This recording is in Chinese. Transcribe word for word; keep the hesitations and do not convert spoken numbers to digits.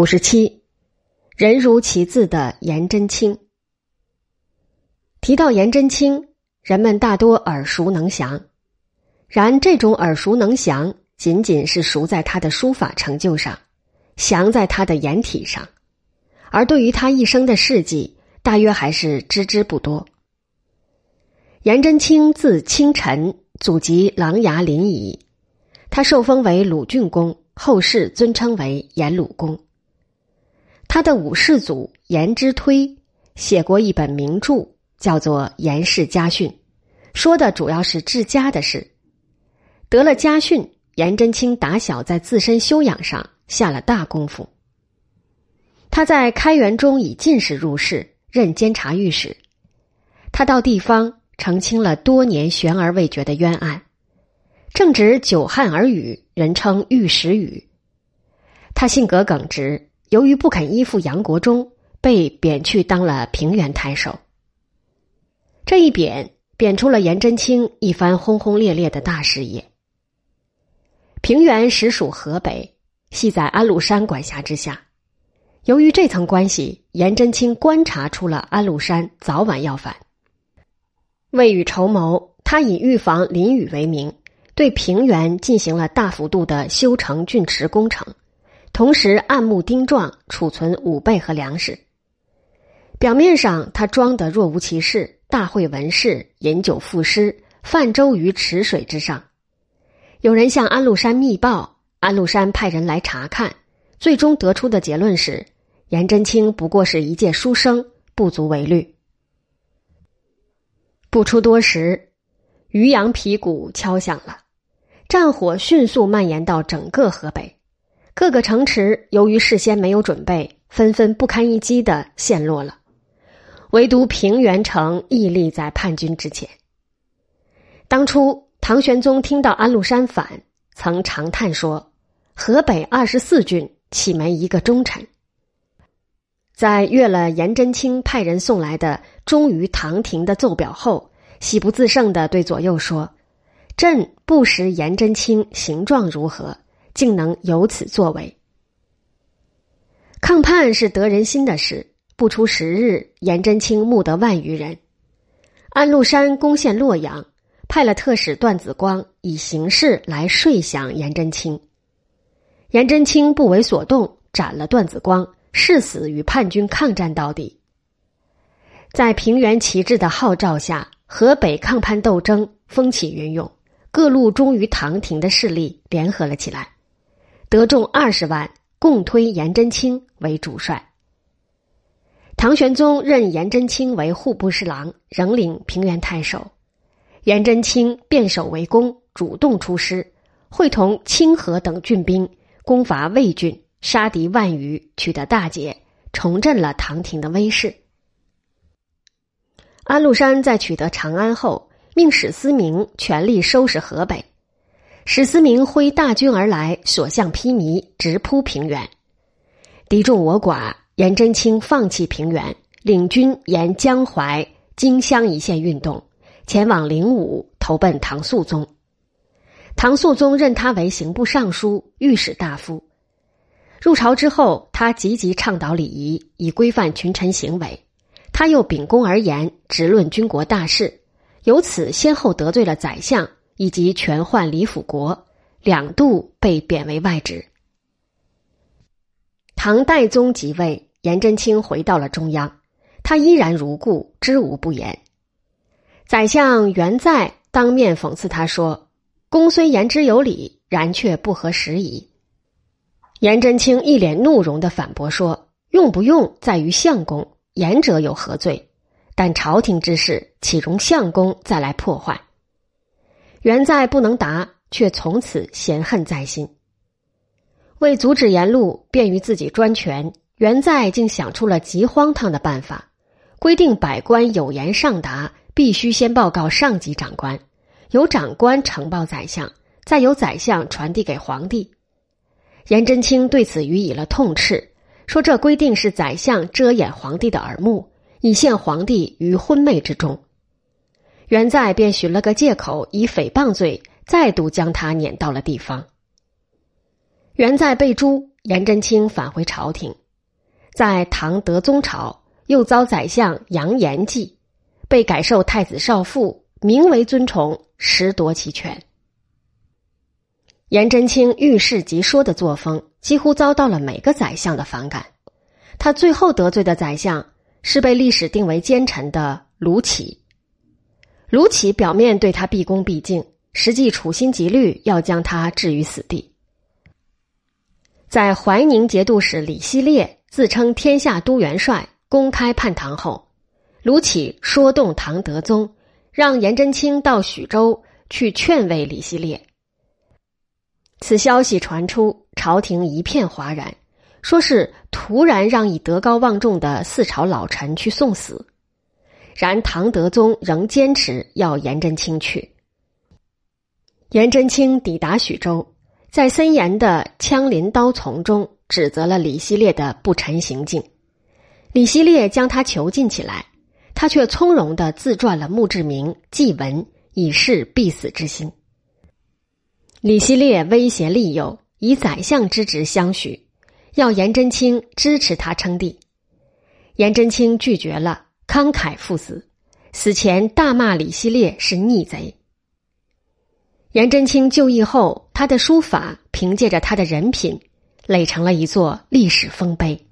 五十七，人如其字的颜真卿。提到颜真卿，人们大多耳熟能详，然这种耳熟能详仅仅是熟在他的书法成就上，详在他的颜体上，而对于他一生的事迹，大约还是知之不多。颜真卿字清晨，祖籍琅琊临沂，他受封为鲁郡公，后世尊称为颜鲁公。他的五世祖颜之推写过一本名著，叫做《颜氏家训》，说的主要是治家的事。得了家训，颜真卿打小在自身修养上下了大功夫。他在开元中以进士入仕，任监察御史。他到地方澄清了多年悬而未决的冤案，正值久旱而雨，人称御史雨。他性格耿直，由于不肯依附杨国忠，被贬去当了平原太守。这一贬，贬出了颜真卿一番轰轰烈烈的大事业。平原实属河北，系在安禄山管辖之下。由于这层关系，颜真卿观察出了安禄山早晚要反。未雨绸缪，他以预防淋雨为名，对平原进行了大幅度的修城浚池工程。同时按目丁壮，储存武备和粮食。表面上他装得若无其事，大会文士，饮酒赋诗，泛舟于池水之上。有人向安禄山密报，安禄山派人来查看，最终得出的结论是颜真卿不过是一介书生，不足为虑。不出多时，渔阳皮鼓敲响了，战火迅速蔓延到整个河北。各个城池由于事先没有准备，纷纷不堪一击地陷落了，唯独平原城屹立在叛军之前。当初唐玄宗听到安禄山反，曾长叹说，河北二十四郡岂没一个忠臣。在阅了颜真卿派人送来的忠于唐廷的奏表后，喜不自胜地对左右说，朕不识颜真卿形状如何，竟能有此作为。抗叛是得人心的事，不出十日，颜真卿募得万余人。安禄山攻陷洛阳，派了特使段子光以形势来说降颜真卿。颜真卿不为所动，斩了段子光，誓死与叛军抗战到底。在平原旗帜的号召下，河北抗叛斗争风起云涌，各路忠于唐廷的势力联合了起来，得众二十万，共推颜真卿为主帅。唐玄宗任颜真卿为户部侍郎，仍领平原太守。颜真卿变守为攻，主动出师，会同清河等郡兵攻伐魏郡，杀敌万余，取得大捷，重振了唐廷的威势。安禄山在取得长安后，命史思明全力收拾河北。史思明挥大军而来，所向披靡，直扑平原。敌众我寡，颜真卿放弃平原，领军沿江淮、荆襄一线运动，前往灵武，投奔唐肃宗。唐肃宗任他为刑部尚书、御史大夫。入朝之后，他积极倡导礼仪，以规范群臣行为。他又秉公而言，直论军国大事。由此先后得罪了宰相以及权宦李辅国，两度被贬为外职。唐代宗即位，颜真卿回到了中央，他依然如故，知无不言。宰相袁载当面讽刺他说，公虽言之有理，然却不合时宜。颜真卿一脸怒容地反驳说，用不用在于相公，言者有何罪，但朝廷之事岂容相公再来破坏。袁载不能答，却从此嫌恨在心。为阻止颜路便于自己专权，袁载竟想出了极荒唐的办法，规定百官有言上达必须先报告上级长官，由长官呈报宰相，再由宰相传递给皇帝。颜真卿对此予以了痛斥，说这规定是宰相遮掩皇帝的耳目，以陷皇帝于昏昧之中。袁载便寻了个借口，以诽谤罪再度将他撵到了地方。元在被诛，颜真卿返回朝廷。在唐德宗朝又遭宰相杨延忌，被改授太子少傅，名为尊崇，实夺其权。颜真卿遇事即说的作风几乎遭到了每个宰相的反感，他最后得罪的宰相是被历史定为奸臣的卢杞。卢杞表面对他毕恭毕敬，实际处心积虑要将他置于死地。在怀宁节度使李希烈自称天下都元帅公开叛唐后，卢杞说动唐德宗，让颜真卿到许州去劝慰李希烈。此消息传出，朝廷一片哗然，说是突然让以德高望重的四朝老臣去送死。然唐德宗仍坚持要颜真卿去。颜真卿抵达许州，在森严的枪林刀丛中指责了李希烈的不臣行径。李希烈将他囚禁起来，他却从容地自撰了墓志铭祭文，以示必死之心。李希烈威胁利诱，以宰相之职相许，要颜真卿支持他称帝。颜真卿拒绝了，慷慨赴死，死前大骂李希烈是逆贼。颜真卿就义后，他的书法凭借着他的人品，垒成了一座历史丰碑。